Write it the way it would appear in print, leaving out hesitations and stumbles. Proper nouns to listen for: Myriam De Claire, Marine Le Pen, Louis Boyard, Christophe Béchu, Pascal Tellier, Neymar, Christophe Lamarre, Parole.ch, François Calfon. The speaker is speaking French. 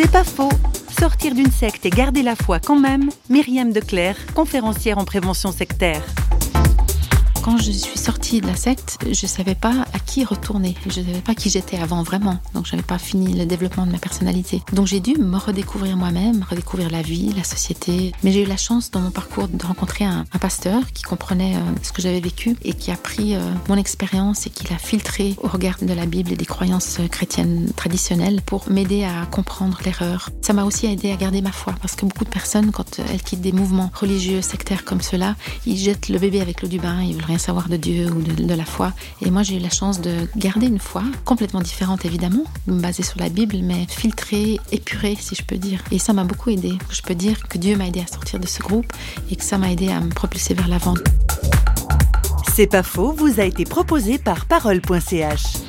C'est pas faux. Sortir d'une secte et garder la foi quand même, Myriam De Claire, conférencière en prévention sectaire. Quand je suis sortie de la secte, je ne savais pas à qui retourner. Je ne savais pas qui j'étais avant vraiment. Donc, je n'avais pas fini le développement de ma personnalité. Donc, j'ai dû me redécouvrir moi-même, redécouvrir la vie, la société. Mais j'ai eu la chance dans mon parcours de rencontrer un pasteur qui comprenait ce que j'avais vécu et qui a pris mon expérience et qui l'a filtrée au regard de la Bible et des croyances chrétiennes traditionnelles pour m'aider à comprendre l'erreur. Ça m'a aussi aidé à garder ma foi parce que beaucoup de personnes, quand elles quittent des mouvements religieux, sectaires comme ceux-là, ils jettent le bébé avec l'eau du bain, ils veulent rien savoir de Dieu ou de la foi. Et moi, j'ai eu la chance de garder une foi complètement différente, évidemment, basée sur la Bible, mais filtrée, épurée, si je peux dire. Et ça m'a beaucoup aidée. Je peux dire que Dieu m'a aidée à sortir de ce groupe et que ça m'a aidée à me propulser vers l'avant. C'est pas faux, vous a été proposé par Parole.ch.